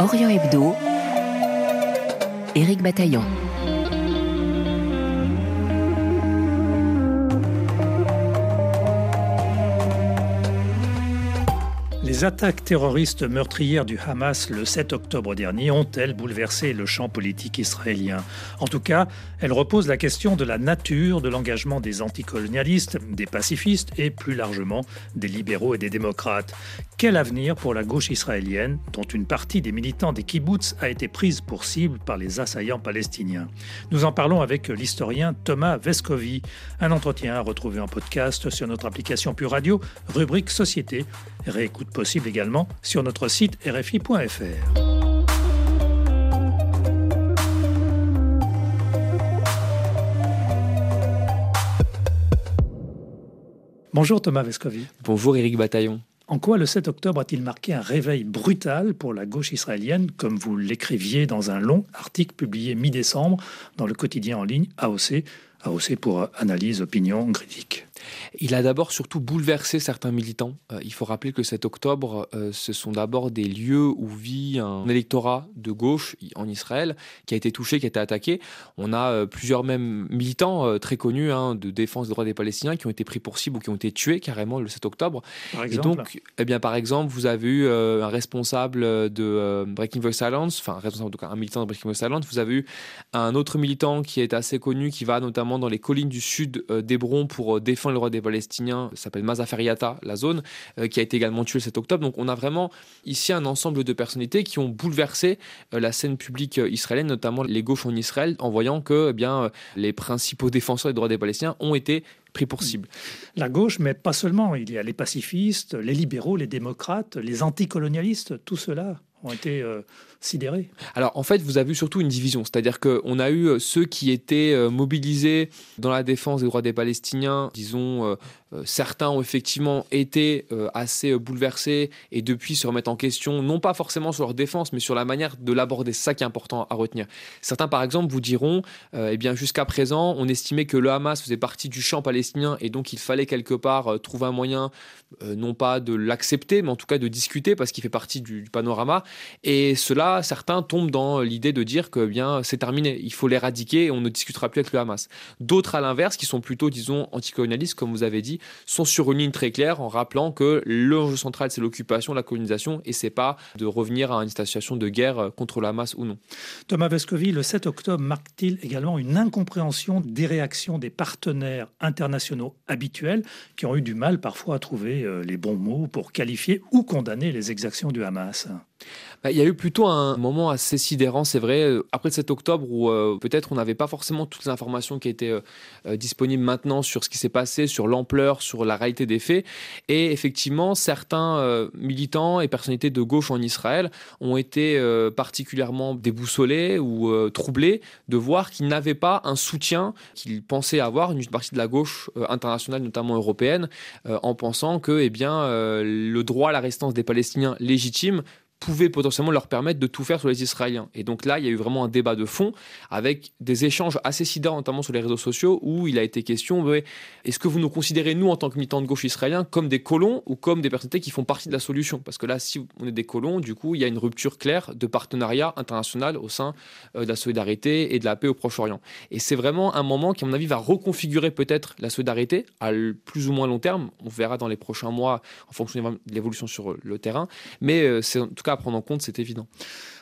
Orion Hebdo, Éric Bataillon. Les attaques terroristes meurtrières du Hamas le 7 octobre dernier ont-elles bouleversé le champ politique israélien? En tout cas, elles reposent la question de la nature de l'engagement des anticolonialistes, des pacifistes et plus largement des libéraux et des démocrates. Quel avenir pour la gauche israélienne, dont une partie des militants des kibboutz a été prise pour cible par les assaillants palestiniens? Nous en parlons avec l'historien Thomas Vescovi. Un entretien à retrouver en podcast sur notre application Pure Radio, rubrique Société, réécoute possible. Également sur notre site rfi.fr. Bonjour Thomas Vescovi. Bonjour Éric Bataillon. En quoi le 7 octobre a-t-il marqué un réveil brutal pour la gauche israélienne, comme vous l'écriviez dans un long article publié mi-décembre dans le quotidien en ligne AOC, AOC pour analyse, opinion, critique? Il a d'abord surtout bouleversé certains militants. Il faut rappeler que 7 octobre, ce sont d'abord des lieux où vit un électorat de gauche en Israël qui a été touché, qui a été attaqué. On a plusieurs même militants très connus de défense des droits des Palestiniens qui ont été pris pour cible ou qui ont été tués carrément le 7 octobre. Par exemple, et donc, par exemple, vous avez eu un responsable de Breaking the Silence, un militant de Breaking the Silence. Vous avez eu un autre militant qui est assez connu, qui va notamment dans les collines du sud d'Hébron pour défendre le droit des Palestiniens, s'appelle Mazafariata, la zone, qui a été également tuée le 7 octobre. Donc on a vraiment ici un ensemble de personnalités qui ont bouleversé la scène publique israélienne, notamment les gauches en Israël, en voyant que les principaux défenseurs des droits des Palestiniens ont été pris pour cible. La gauche, mais pas seulement. Il y a les pacifistes, les libéraux, les démocrates, les anticolonialistes, tout cela ont été sidérés. Alors en fait, vous avez eu surtout une division, c'est-à-dire qu'on a eu ceux qui étaient mobilisés dans la défense des droits des Palestiniens, disons, certains ont effectivement été assez bouleversés et depuis se remettent en question, non pas forcément sur leur défense, mais sur la manière de l'aborder, c'est ça qui est important à retenir. Certains par exemple vous diront, jusqu'à présent, on estimait que le Hamas faisait partie du champ palestinien et donc il fallait quelque part trouver un moyen, non pas de l'accepter, mais en tout cas de discuter parce qu'il fait partie du panorama. Et cela, certains tombent dans l'idée de dire que c'est terminé, il faut l'éradiquer et on ne discutera plus avec le Hamas. D'autres, à l'inverse, qui sont plutôt, disons, anticolonialistes, comme vous avez dit, sont sur une ligne très claire en rappelant que l'enjeu central, c'est l'occupation, la colonisation, et c'est pas de revenir à une situation de guerre contre le Hamas ou non. Thomas Vescovi, le 7 octobre marque-t-il également une incompréhension des réactions des partenaires internationaux habituels qui ont eu du mal parfois à trouver les bons mots pour qualifier ou condamner les exactions du Hamas? Il y a eu plutôt un moment assez sidérant, c'est vrai, après le 7 octobre où peut-être on n'avait pas forcément toutes les informations qui étaient disponibles maintenant sur ce qui s'est passé, sur l'ampleur, sur la réalité des faits. Et effectivement, certains militants et personnalités de gauche en Israël ont été particulièrement déboussolés ou troublés de voir qu'ils n'avaient pas un soutien qu'ils pensaient avoir, une partie de la gauche internationale, notamment européenne, en pensant que le droit à la résistance des Palestiniens légitime pouvait potentiellement leur permettre de tout faire sur les Israéliens. Et donc là, il y a eu vraiment un débat de fond avec des échanges assez sidérants, notamment sur les réseaux sociaux, où il a été question est-ce que vous nous considérez, nous, en tant que militants de gauche israéliens, comme des colons ou comme des personnalités qui font partie de la solution? Parce que là, si on est des colons, du coup, il y a une rupture claire de partenariat international au sein de la solidarité et de la paix au Proche-Orient. Et c'est vraiment un moment qui, à mon avis, va reconfigurer peut-être la solidarité à plus ou moins long terme. On verra dans les prochains mois en fonction de l'évolution sur le terrain. Mais c'est en tout cas à prendre en compte, c'est évident.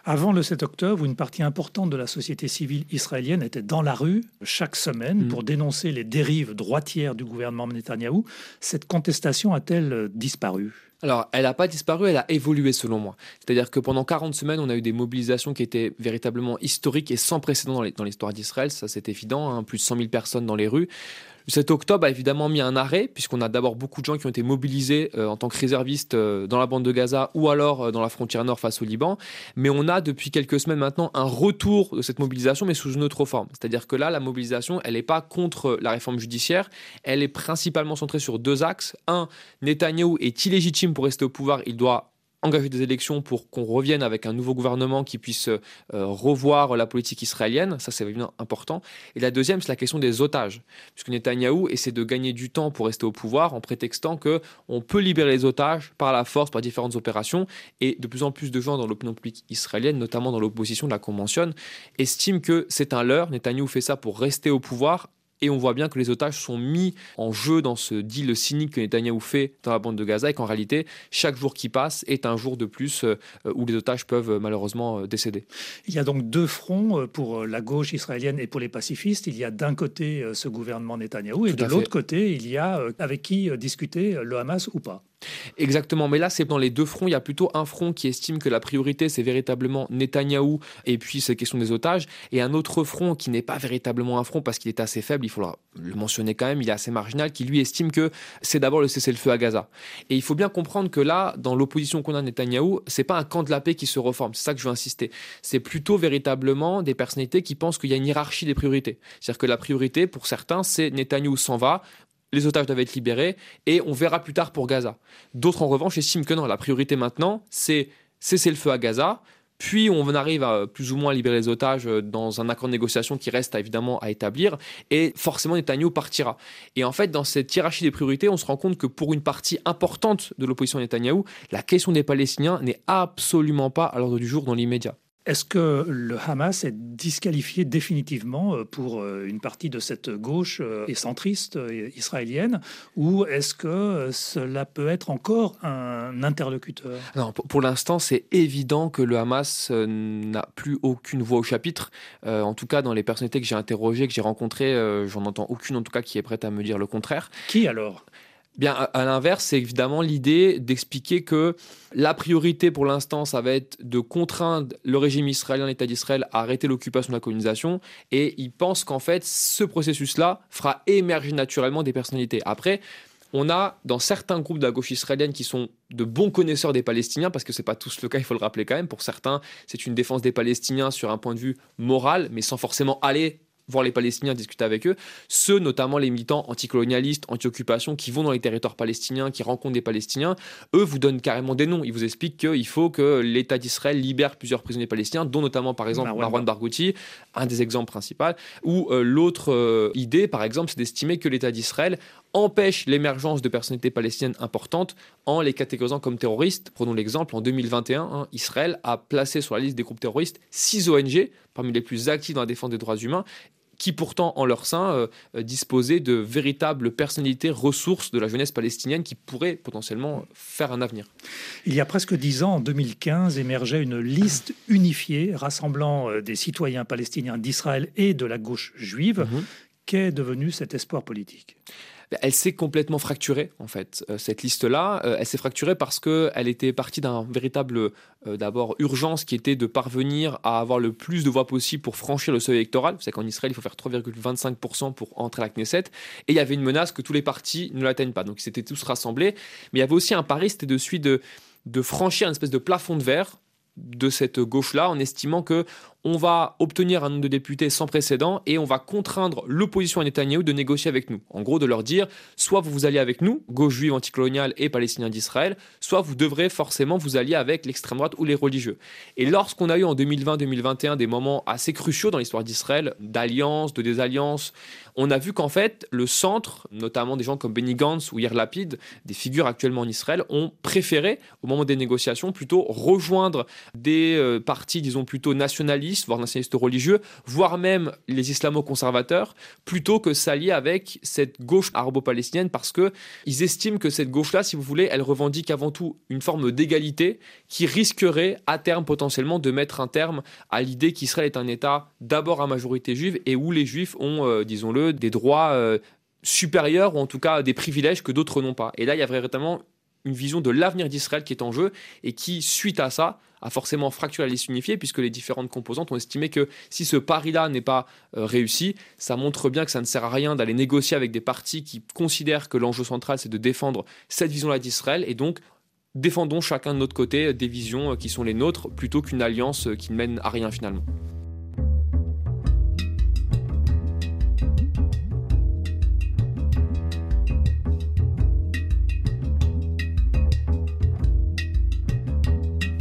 Avant le 7 octobre, une partie importante de la société civile israélienne était dans la rue chaque semaine pour dénoncer les dérives droitières du gouvernement Netanyahou. Cette contestation a-t-elle disparu ? Alors, elle n'a pas disparu, elle a évolué selon moi. C'est-à-dire que pendant 40 semaines, on a eu des mobilisations qui étaient véritablement historiques et sans précédent dans l'histoire d'Israël, ça c'est évident, plus de 100 000 personnes dans les rues. Le 7 octobre a évidemment mis un arrêt, puisqu'on a d'abord beaucoup de gens qui ont été mobilisés en tant que réservistes dans la bande de Gaza ou alors dans la frontière nord face au Liban. Mais on a depuis quelques semaines maintenant un retour de cette mobilisation, mais sous une autre forme. C'est-à-dire que là, la mobilisation, elle n'est pas contre la réforme judiciaire, elle est principalement centrée sur deux axes. Un, Netanyahou est illégitime pour rester au pouvoir, il doit engager des élections pour qu'on revienne avec un nouveau gouvernement qui puisse revoir la politique israélienne. Ça, c'est évidemment important. Et la deuxième, c'est la question des otages. Puisque Netanyahou essaie de gagner du temps pour rester au pouvoir en prétextant qu'on peut libérer les otages par la force, par différentes opérations. Et de plus en plus de gens dans l'opinion publique israélienne, notamment dans l'opposition de la Convention, estiment que c'est un leurre. Netanyahou fait ça pour rester au pouvoir. Et on voit bien que les otages sont mis en jeu dans ce deal cynique que Netanyahou fait dans la bande de Gaza et qu'en réalité, chaque jour qui passe est un jour de plus où les otages peuvent malheureusement décéder. Il y a donc deux fronts pour la gauche israélienne et pour les pacifistes. Il y a d'un côté ce gouvernement Netanyahou et de l'autre côté, il y a avec qui discuter, le Hamas ou pas. Exactement, mais là c'est dans les deux fronts. Il y a plutôt un front qui estime que la priorité c'est véritablement Netanyahou et puis cette question des otages, et un autre front qui n'est pas véritablement un front parce qu'il est assez faible, il faut le mentionner quand même, il est assez marginal, qui lui estime que c'est d'abord le cessez-le-feu à Gaza. Et il faut bien comprendre que là, dans l'opposition qu'on a à Netanyahou, c'est pas un camp de la paix qui se reforme, c'est ça que je veux insister, c'est plutôt véritablement des personnalités qui pensent qu'il y a une hiérarchie des priorités, c'est-à-dire que la priorité pour certains c'est Netanyahou s'en va, les otages doivent être libérés et on verra plus tard pour Gaza. D'autres, en revanche, estiment que non, la priorité maintenant, c'est cesser le feu à Gaza, puis on arrive à plus ou moins libérer les otages dans un accord de négociation qui reste évidemment à établir, et forcément Netanyahou partira. Et en fait, dans cette hiérarchie des priorités, on se rend compte que pour une partie importante de l'opposition à Netanyahou, la question des Palestiniens n'est absolument pas à l'ordre du jour dans l'immédiat. Est-ce que le Hamas est disqualifié définitivement pour une partie de cette gauche et centriste israélienne, ou est-ce que cela peut être encore un interlocuteur ? Non, pour l'instant, c'est évident que le Hamas n'a plus aucune voix au chapitre. En tout cas, dans les personnalités que j'ai interrogées, que j'ai rencontrées, j'en entends aucune en tout cas qui est prête à me dire le contraire. Qui alors ? Bien, à l'inverse, c'est évidemment l'idée d'expliquer que la priorité pour l'instant, ça va être de contraindre le régime israélien, l'État d'Israël, à arrêter l'occupation de la colonisation. Et ils pensent qu'en fait, ce processus-là fera émerger naturellement des personnalités. Après, on a dans certains groupes de la gauche israélienne qui sont de bons connaisseurs des Palestiniens, parce que ce n'est pas tous le cas, il faut le rappeler quand même. Pour certains, c'est une défense des Palestiniens sur un point de vue moral, mais sans forcément aller voir les Palestiniens, discuter avec eux, ceux notamment les militants anticolonialistes, anti-occupation qui vont dans les territoires palestiniens, qui rencontrent des Palestiniens, eux vous donnent carrément des noms. Ils vous expliquent qu'il faut que l'État d'Israël libère plusieurs prisonniers palestiniens, dont notamment par exemple Marwan Barghouti, un des exemples principaux, ou l'autre idée par exemple c'est d'estimer que l'État d'Israël empêche l'émergence de personnalités palestiniennes importantes en les catégorisant comme terroristes. Prenons l'exemple, en 2021, Israël a placé sur la liste des groupes terroristes 6 ONG, parmi les plus actives dans la défense des droits humains, qui pourtant en leur sein disposaient de véritables personnalités, ressources de la jeunesse palestinienne qui pourraient potentiellement faire un avenir. Il y a presque 10 ans, en 2015, émergeait une liste unifiée rassemblant des citoyens palestiniens d'Israël et de la gauche juive. Qu'est devenu cet espoir politique ? Elle s'est complètement fracturée, en fait, cette liste-là. Elle s'est fracturée parce qu'elle était partie d'un véritable, d'abord, urgence qui était de parvenir à avoir le plus de voix possible pour franchir le seuil électoral. Vous savez qu'en Israël, il faut faire 3,25% pour entrer à la Knesset. Et il y avait une menace que tous les partis ne l'atteignent pas. Donc, ils s'étaient tous rassemblés. Mais il y avait aussi un pari, c'était de suite de franchir une espèce de plafond de verre de cette gauche-là, en estimant que on va obtenir un nombre de députés sans précédent et on va contraindre l'opposition à Netanyahou de négocier avec nous. En gros, de leur dire, soit vous alliez avec nous, gauche juive anticoloniale et palestiniens d'Israël, soit vous devrez forcément vous allier avec l'extrême droite ou les religieux. Et lorsqu'on a eu en 2020-2021 des moments assez cruciaux dans l'histoire d'Israël, d'alliances, de désalliances, on a vu qu'en fait, le centre, notamment des gens comme Benny Gantz ou Yair Lapid, des figures actuellement en Israël, ont préféré, au moment des négociations, plutôt rejoindre des partis, disons plutôt nationalistes, voire nationalistes religieux, voire même les islamo-conservateurs, plutôt que s'allier avec cette gauche arabo-palestinienne, parce qu'ils estiment que cette gauche-là, si vous voulez, elle revendique avant tout une forme d'égalité qui risquerait à terme potentiellement de mettre un terme à l'idée qu'Israël est un État d'abord à majorité juive et où les juifs ont, disons-le, des droits supérieurs ou en tout cas des privilèges que d'autres n'ont pas. Et là, il y a véritablement une vision de l'avenir d'Israël qui est en jeu et qui, suite à ça, a forcément fracturé la liste unifiée, puisque les différentes composantes ont estimé que si ce pari-là n'est pas réussi, ça montre bien que ça ne sert à rien d'aller négocier avec des partis qui considèrent que l'enjeu central, c'est de défendre cette vision-là d'Israël, et donc défendons chacun de notre côté des visions qui sont les nôtres, plutôt qu'une alliance qui ne mène à rien finalement.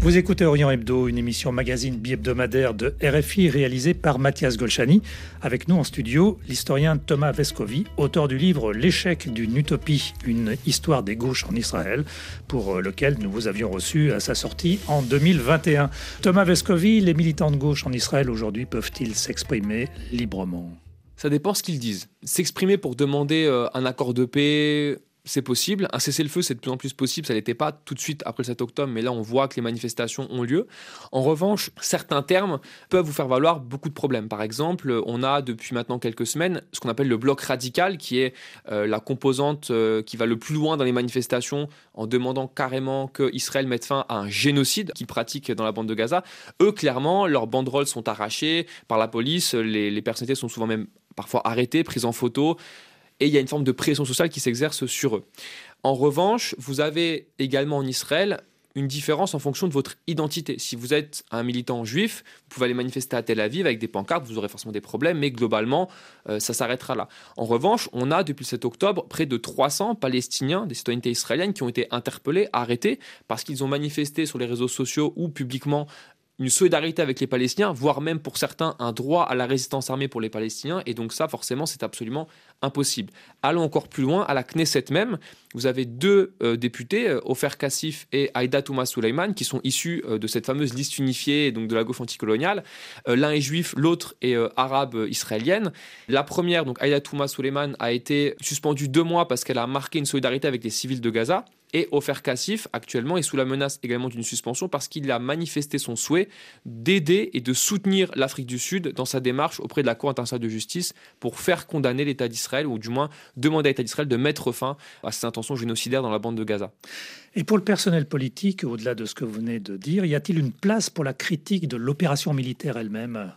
Vous écoutez Orient Hebdo, une émission magazine bi-hebdomadaire de RFI réalisée par Mathias Golchani. Avec nous en studio, l'historien Thomas Vescovi, auteur du livre « L'échec d'une utopie, une histoire des gauches en Israël », pour lequel nous vous avions reçu à sa sortie en 2021. Thomas Vescovi, les militants de gauche en Israël aujourd'hui peuvent-ils s'exprimer librement ? Ça dépend ce qu'ils disent. S'exprimer pour demander un accord de paix, c'est possible. Un cessez-le-feu, c'est de plus en plus possible. Ça n'était pas tout de suite après le 7 octobre, mais là, on voit que les manifestations ont lieu. En revanche, certains termes peuvent vous faire valoir beaucoup de problèmes. Par exemple, on a depuis maintenant quelques semaines ce qu'on appelle le bloc radical, qui est la composante qui va le plus loin dans les manifestations en demandant carrément qu'Israël mette fin à un génocide qu'ils pratiquent dans la bande de Gaza. Eux, clairement, leurs banderoles sont arrachées par la police. Les personnalités sont souvent même parfois arrêtées, prises en photo. Et il y a une forme de pression sociale qui s'exerce sur eux. En revanche, vous avez également en Israël une différence en fonction de votre identité. Si vous êtes un militant juif, vous pouvez aller manifester à Tel Aviv avec des pancartes, vous aurez forcément des problèmes, mais globalement, ça s'arrêtera là. En revanche, on a depuis le 7 octobre près de 300 Palestiniens, des citoyennetés israéliennes, qui ont été interpellés, arrêtés, parce qu'ils ont manifesté sur les réseaux sociaux ou publiquement une solidarité avec les Palestiniens, voire même pour certains un droit à la résistance armée pour les Palestiniens. Et donc ça, forcément, c'est absolument impossible. Allons encore plus loin, à la Knesset même, vous avez deux députés, Ofer Kassif et Haïda Touma Souleiman, qui sont issus de cette fameuse liste unifiée donc de la gauche anticoloniale. L'un est juif, l'autre est arabe israélienne. La première, donc Haïda Touma Souleiman, a été suspendue 2 mois parce qu'elle a marqué une solidarité avec les civils de Gaza. Et Ofer Kassif, actuellement, est sous la menace également d'une suspension parce qu'il a manifesté son souhait d'aider et de soutenir l'Afrique du Sud dans sa démarche auprès de la Cour internationale de justice pour faire condamner l'État d'Israël, ou du moins demander à l'État d'Israël de mettre fin à ses intentions génocidaires dans la bande de Gaza. Et pour le personnel politique, au-delà de ce que vous venez de dire, y a-t-il une place pour la critique de l'opération militaire elle-même ?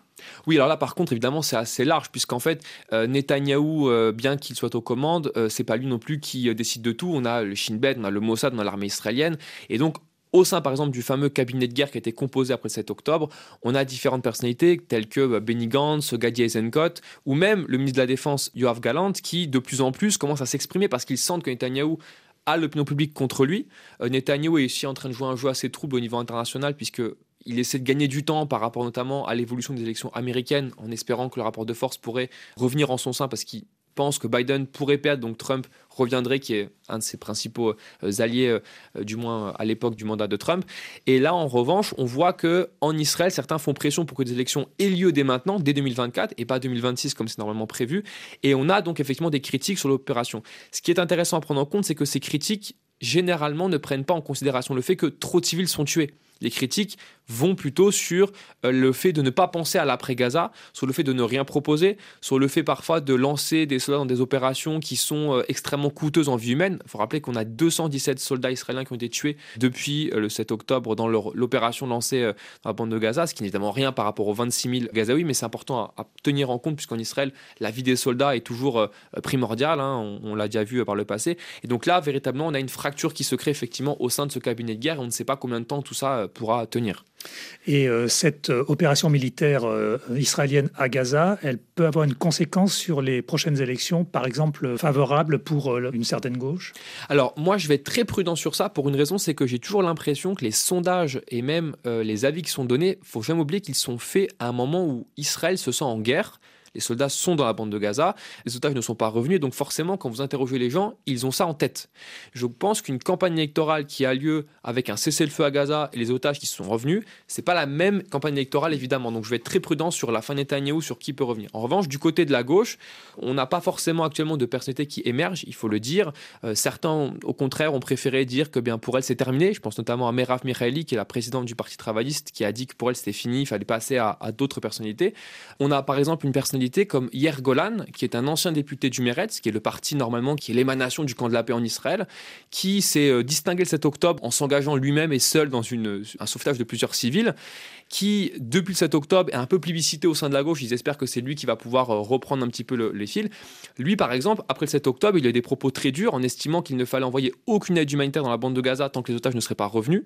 Oui, alors là, par contre, évidemment, c'est assez large, puisqu'en fait, Netanyahou, bien qu'il soit aux commandes, c'est pas lui non plus qui décide de tout. On a le Shin Bet, on a le Mossad, on a l'armée israélienne. Et donc, au sein, par exemple, du fameux cabinet de guerre qui a été composé après le 7 octobre, on a différentes personnalités telles que Benny Gantz, Gadi Eisenkot, ou même le ministre de la Défense, Yoav Gallant, qui, de plus en plus, commence à s'exprimer parce qu'ils sentent que Netanyahou a l'opinion publique contre lui. Netanyahou est aussi en train de jouer un jeu assez trouble au niveau international, puisque il essaie de gagner du temps par rapport notamment à l'évolution des élections américaines en espérant que le rapport de force pourrait revenir en son sein parce qu'il pense que Biden pourrait perdre, donc Trump reviendrait, qui est un de ses principaux alliés, du moins à l'époque du mandat de Trump. Et là, en revanche, on voit qu'en Israël, certains font pression pour que des élections aient lieu dès maintenant, dès 2024, et pas 2026 comme c'est normalement prévu. Et on a donc effectivement des critiques sur l'opération. Ce qui est intéressant à prendre en compte, c'est que ces critiques, généralement, ne prennent pas en considération le fait que trop de civils sont tués. Les critiques vont plutôt sur le fait de ne pas penser à l'après-Gaza, sur le fait de ne rien proposer, sur le fait parfois de lancer des soldats dans des opérations qui sont extrêmement coûteuses en vie humaine. Il faut rappeler qu'on a 217 soldats israéliens qui ont été tués depuis le 7 octobre dans l'opération lancée dans la bande de Gaza, ce qui n'est évidemment rien par rapport aux 26 000 Gazaouis, mais c'est important à tenir en compte puisqu'en Israël, la vie des soldats est toujours primordiale, hein, on l'a déjà vu par le passé. Et donc là, véritablement, on a une fracture qui se crée effectivement au sein de ce cabinet de guerre et on ne sait pas combien de temps tout ça pourra tenir. Et cette opération militaire israélienne à Gaza, elle peut avoir une conséquence sur les prochaines élections, par exemple favorable pour une certaine gauche ? Alors moi je vais être très prudent sur ça pour une raison, c'est que j'ai toujours l'impression que les sondages et même les avis qui sont donnés, il ne faut jamais oublier qu'ils sont faits à un moment où Israël se sent en guerre. Les soldats sont dans la bande de Gaza, les otages ne sont pas revenus, donc forcément, quand vous interrogez les gens, ils ont ça en tête. Je pense qu'une campagne électorale qui a lieu avec un cessez-le-feu à Gaza et les otages qui sont revenus, c'est pas la même campagne électorale, évidemment. Donc je vais être très prudent sur la fin Netanyahou, sur qui peut revenir. En revanche, du côté de la gauche, on n'a pas forcément actuellement de personnalités qui émergent, il faut le dire. Certains, au contraire, ont préféré dire que bien, pour elle, c'est terminé. Je pense notamment à Merav Michaeli, qui est la présidente du Parti travailliste, qui a dit que pour elle, c'était fini, il fallait passer à d'autres personnalités. On a par exemple une personnalité comme Yair Golan, qui est un ancien député du Meretz, qui est le parti normalement qui est l'émanation du camp de la paix en Israël, qui s'est distingué le 7 octobre en s'engageant lui-même et seul dans un sauvetage de plusieurs civils, qui depuis le 7 octobre est un peu plébiscité au sein de la gauche. Ils espèrent que c'est lui qui va pouvoir reprendre un petit peu les fils. Lui par exemple, après le 7 octobre, il a eu des propos très durs en estimant qu'il ne fallait envoyer aucune aide humanitaire dans la bande de Gaza tant que les otages ne seraient pas revenus.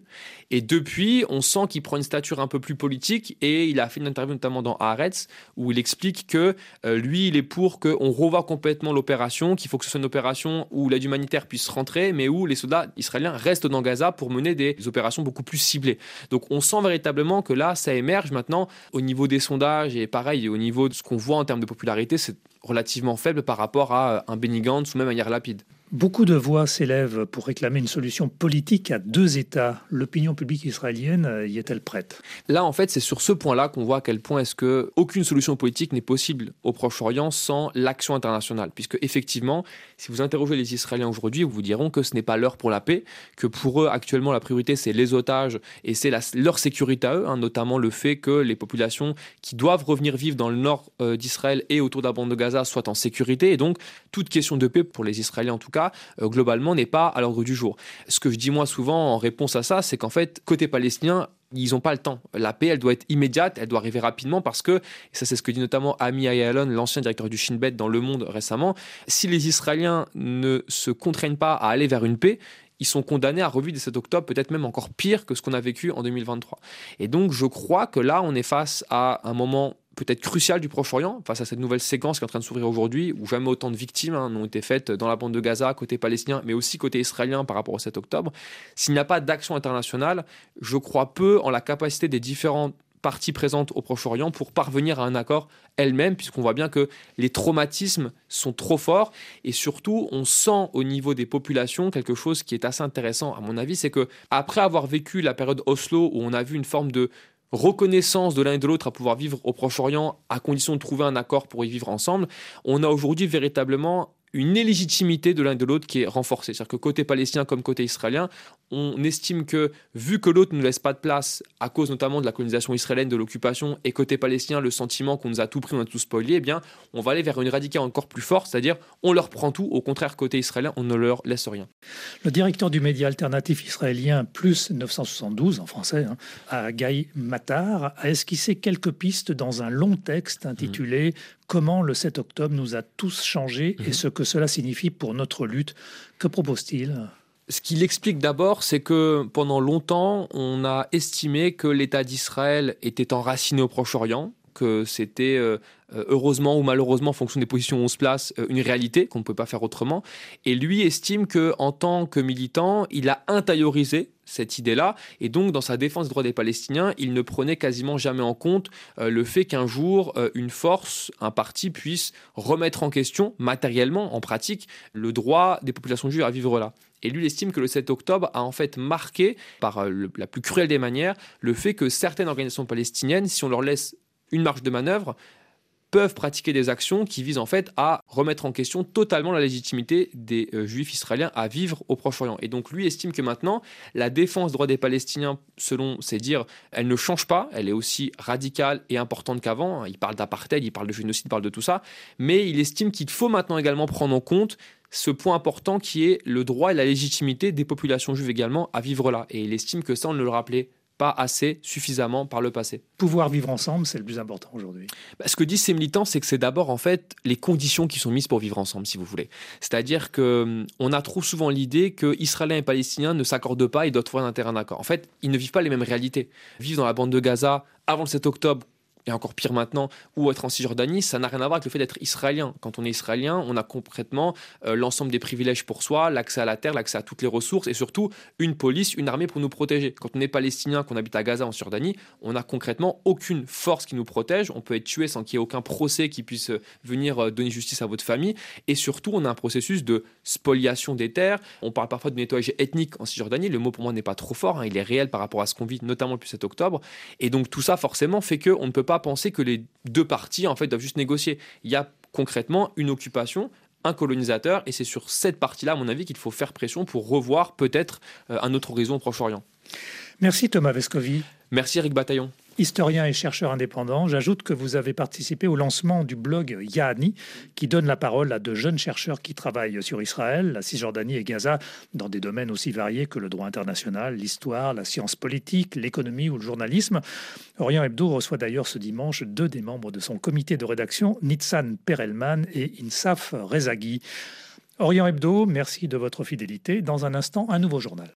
Et depuis, on sent qu'il prend une stature un peu plus politique et il a fait une interview notamment dans Haaretz où il explique que que lui, il est pour qu'on revoie complètement l'opération, qu'il faut que ce soit une opération où l'aide humanitaire puisse rentrer, mais où les soldats israéliens restent dans Gaza pour mener des opérations beaucoup plus ciblées. Donc on sent véritablement que là, ça émerge maintenant au niveau des sondages et pareil, au niveau de ce qu'on voit en termes de popularité, c'est relativement faible par rapport à un Benny Gantz ou même un Yair Lapid. Beaucoup de voix s'élèvent pour réclamer une solution politique à deux États. L'opinion publique israélienne y est-elle prête? Là, en fait, c'est sur ce point-là qu'on voit à quel point est-ce que aucune solution politique n'est possible au Proche-Orient sans l'action internationale. Puisque effectivement, si vous interrogez les Israéliens aujourd'hui, vous diront que ce n'est pas l'heure pour la paix, que pour eux, actuellement, la priorité, c'est les otages et c'est leur sécurité à eux, notamment le fait que les populations qui doivent revenir vivre dans le nord d'Israël et autour de la bande de Gaza soient en sécurité. Et donc, toute question de paix pour les Israéliens, en tout cas, globalement, n'est pas à l'ordre du jour. Ce que je dis moi souvent en réponse à ça, c'est qu'en fait, côté palestinien, ils n'ont pas le temps. La paix, elle doit être immédiate, elle doit arriver rapidement parce que, et ça c'est ce que dit notamment Ami Ayalon, l'ancien directeur du Shin Bet dans Le Monde récemment, si les Israéliens ne se contraignent pas à aller vers une paix, ils sont condamnés à revivre des 7 octobre, peut-être même encore pire que ce qu'on a vécu en 2023. Et donc, je crois que là, on est face à un moment peut-être crucial du Proche-Orient, face à cette nouvelle séquence qui est en train de s'ouvrir aujourd'hui, où jamais autant de victimes n'ont été faites dans la bande de Gaza, côté palestinien, mais aussi côté israélien par rapport au 7 octobre. S'il n'y a pas d'action internationale, je crois peu en la capacité des différents parties présentes au Proche-Orient pour parvenir à un accord elle-même, puisqu'on voit bien que les traumatismes sont trop forts et surtout on sent au niveau des populations quelque chose qui est assez intéressant à mon avis, c'est que après avoir vécu la période Oslo où on a vu une forme de reconnaissance de l'un et de l'autre à pouvoir vivre au Proche-Orient à condition de trouver un accord pour y vivre ensemble, on a aujourd'hui véritablement une illégitimité de l'un et de l'autre qui est renforcée. C'est-à-dire que côté palestinien comme côté israélien, on estime que, vu que l'autre ne laisse pas de place, à cause notamment de la colonisation israélienne, de l'occupation, et côté palestinien, le sentiment qu'on nous a tout pris, on a tout spoilé, eh bien, on va aller vers une radicale encore plus forte, c'est-à-dire on leur prend tout, au contraire, côté israélien, on ne leur laisse rien. Le directeur du média alternatif israélien Plus 972, en français, Hagai Matar, a esquissé quelques pistes dans un long texte intitulé « Comment le 7 octobre nous a tous changés et ce que cela signifie pour notre lutte ». Que propose-t-il ? Ce qu'il explique d'abord, c'est que pendant longtemps, on a estimé que l'État d'Israël était enraciné au Proche-Orient, que c'était heureusement ou malheureusement, en fonction des positions où on se place, une réalité qu'on ne peut pas faire autrement. Et lui estime qu'en tant que militant, il a intériorisé cette idée-là. Et donc, dans sa défense des droits des Palestiniens, il ne prenait quasiment jamais en compte le fait qu'un jour, une force, un parti puisse remettre en question, matériellement, en pratique, le droit des populations juives à vivre là. Et lui, il estime que le 7 octobre a en fait marqué, par la plus cruelle des manières, le fait que certaines organisations palestiniennes, si on leur laisse une marge de manœuvre, peuvent pratiquer des actions qui visent en fait à remettre en question totalement la légitimité des Juifs israéliens à vivre au Proche-Orient. Et donc lui estime que maintenant, la défense des droits des Palestiniens, selon ses dires, elle ne change pas, elle est aussi radicale et importante qu'avant. Il parle d'apartheid, il parle de génocide, il parle de tout ça. Mais il estime qu'il faut maintenant également prendre en compte ce point important qui est le droit et la légitimité des populations juives également à vivre là. Et il estime que ça, on ne le rappelait pas assez suffisamment par le passé. Pouvoir vivre ensemble, c'est le plus important aujourd'hui. Ce que disent ces militants, c'est que c'est d'abord en fait les conditions qui sont mises pour vivre ensemble, si vous voulez. C'est-à-dire qu'on a trop souvent l'idée que Israéliens et Palestiniens ne s'accordent pas et doivent trouver un terrain d'accord. En fait, ils ne vivent pas les mêmes réalités. Vivre dans la bande de Gaza avant le 7 octobre, et encore pire maintenant, ou être en Cisjordanie, ça n'a rien à voir avec le fait d'être israélien. Quand on est israélien, on a concrètement l'ensemble des privilèges pour soi, l'accès à la terre, l'accès à toutes les ressources, et surtout une police, une armée pour nous protéger. Quand on est palestinien, qu'on habite à Gaza, en Cisjordanie, on n'a concrètement aucune force qui nous protège, on peut être tué sans qu'il y ait aucun procès qui puisse venir donner justice à votre famille, et surtout on a un processus de spoliation des terres, on parle parfois de nettoyage ethnique en Cisjordanie, le mot pour moi n'est pas trop fort, il est réel par rapport à ce qu'on vit, notamment depuis 7 octobre, et donc tout ça forcément fait qu'on ne peut pas penser que les deux parties en fait doivent juste négocier. Il y a concrètement une occupation, un colonisateur, et c'est sur cette partie-là, à mon avis, qu'il faut faire pression pour revoir peut-être un autre horizon au Proche-Orient. Merci Thomas Vescovi. Merci Éric Bataillon. Historien et chercheur indépendant, j'ajoute que vous avez participé au lancement du blog Yahani, qui donne la parole à de jeunes chercheurs qui travaillent sur Israël, la Cisjordanie et Gaza, dans des domaines aussi variés que le droit international, l'histoire, la science politique, l'économie ou le journalisme. Orion Hebdo reçoit d'ailleurs ce dimanche 2 des membres de son comité de rédaction, Nitzan Perelman et Insaf Rezaghi. Orion Hebdo, merci de votre fidélité. Dans un instant, un nouveau journal.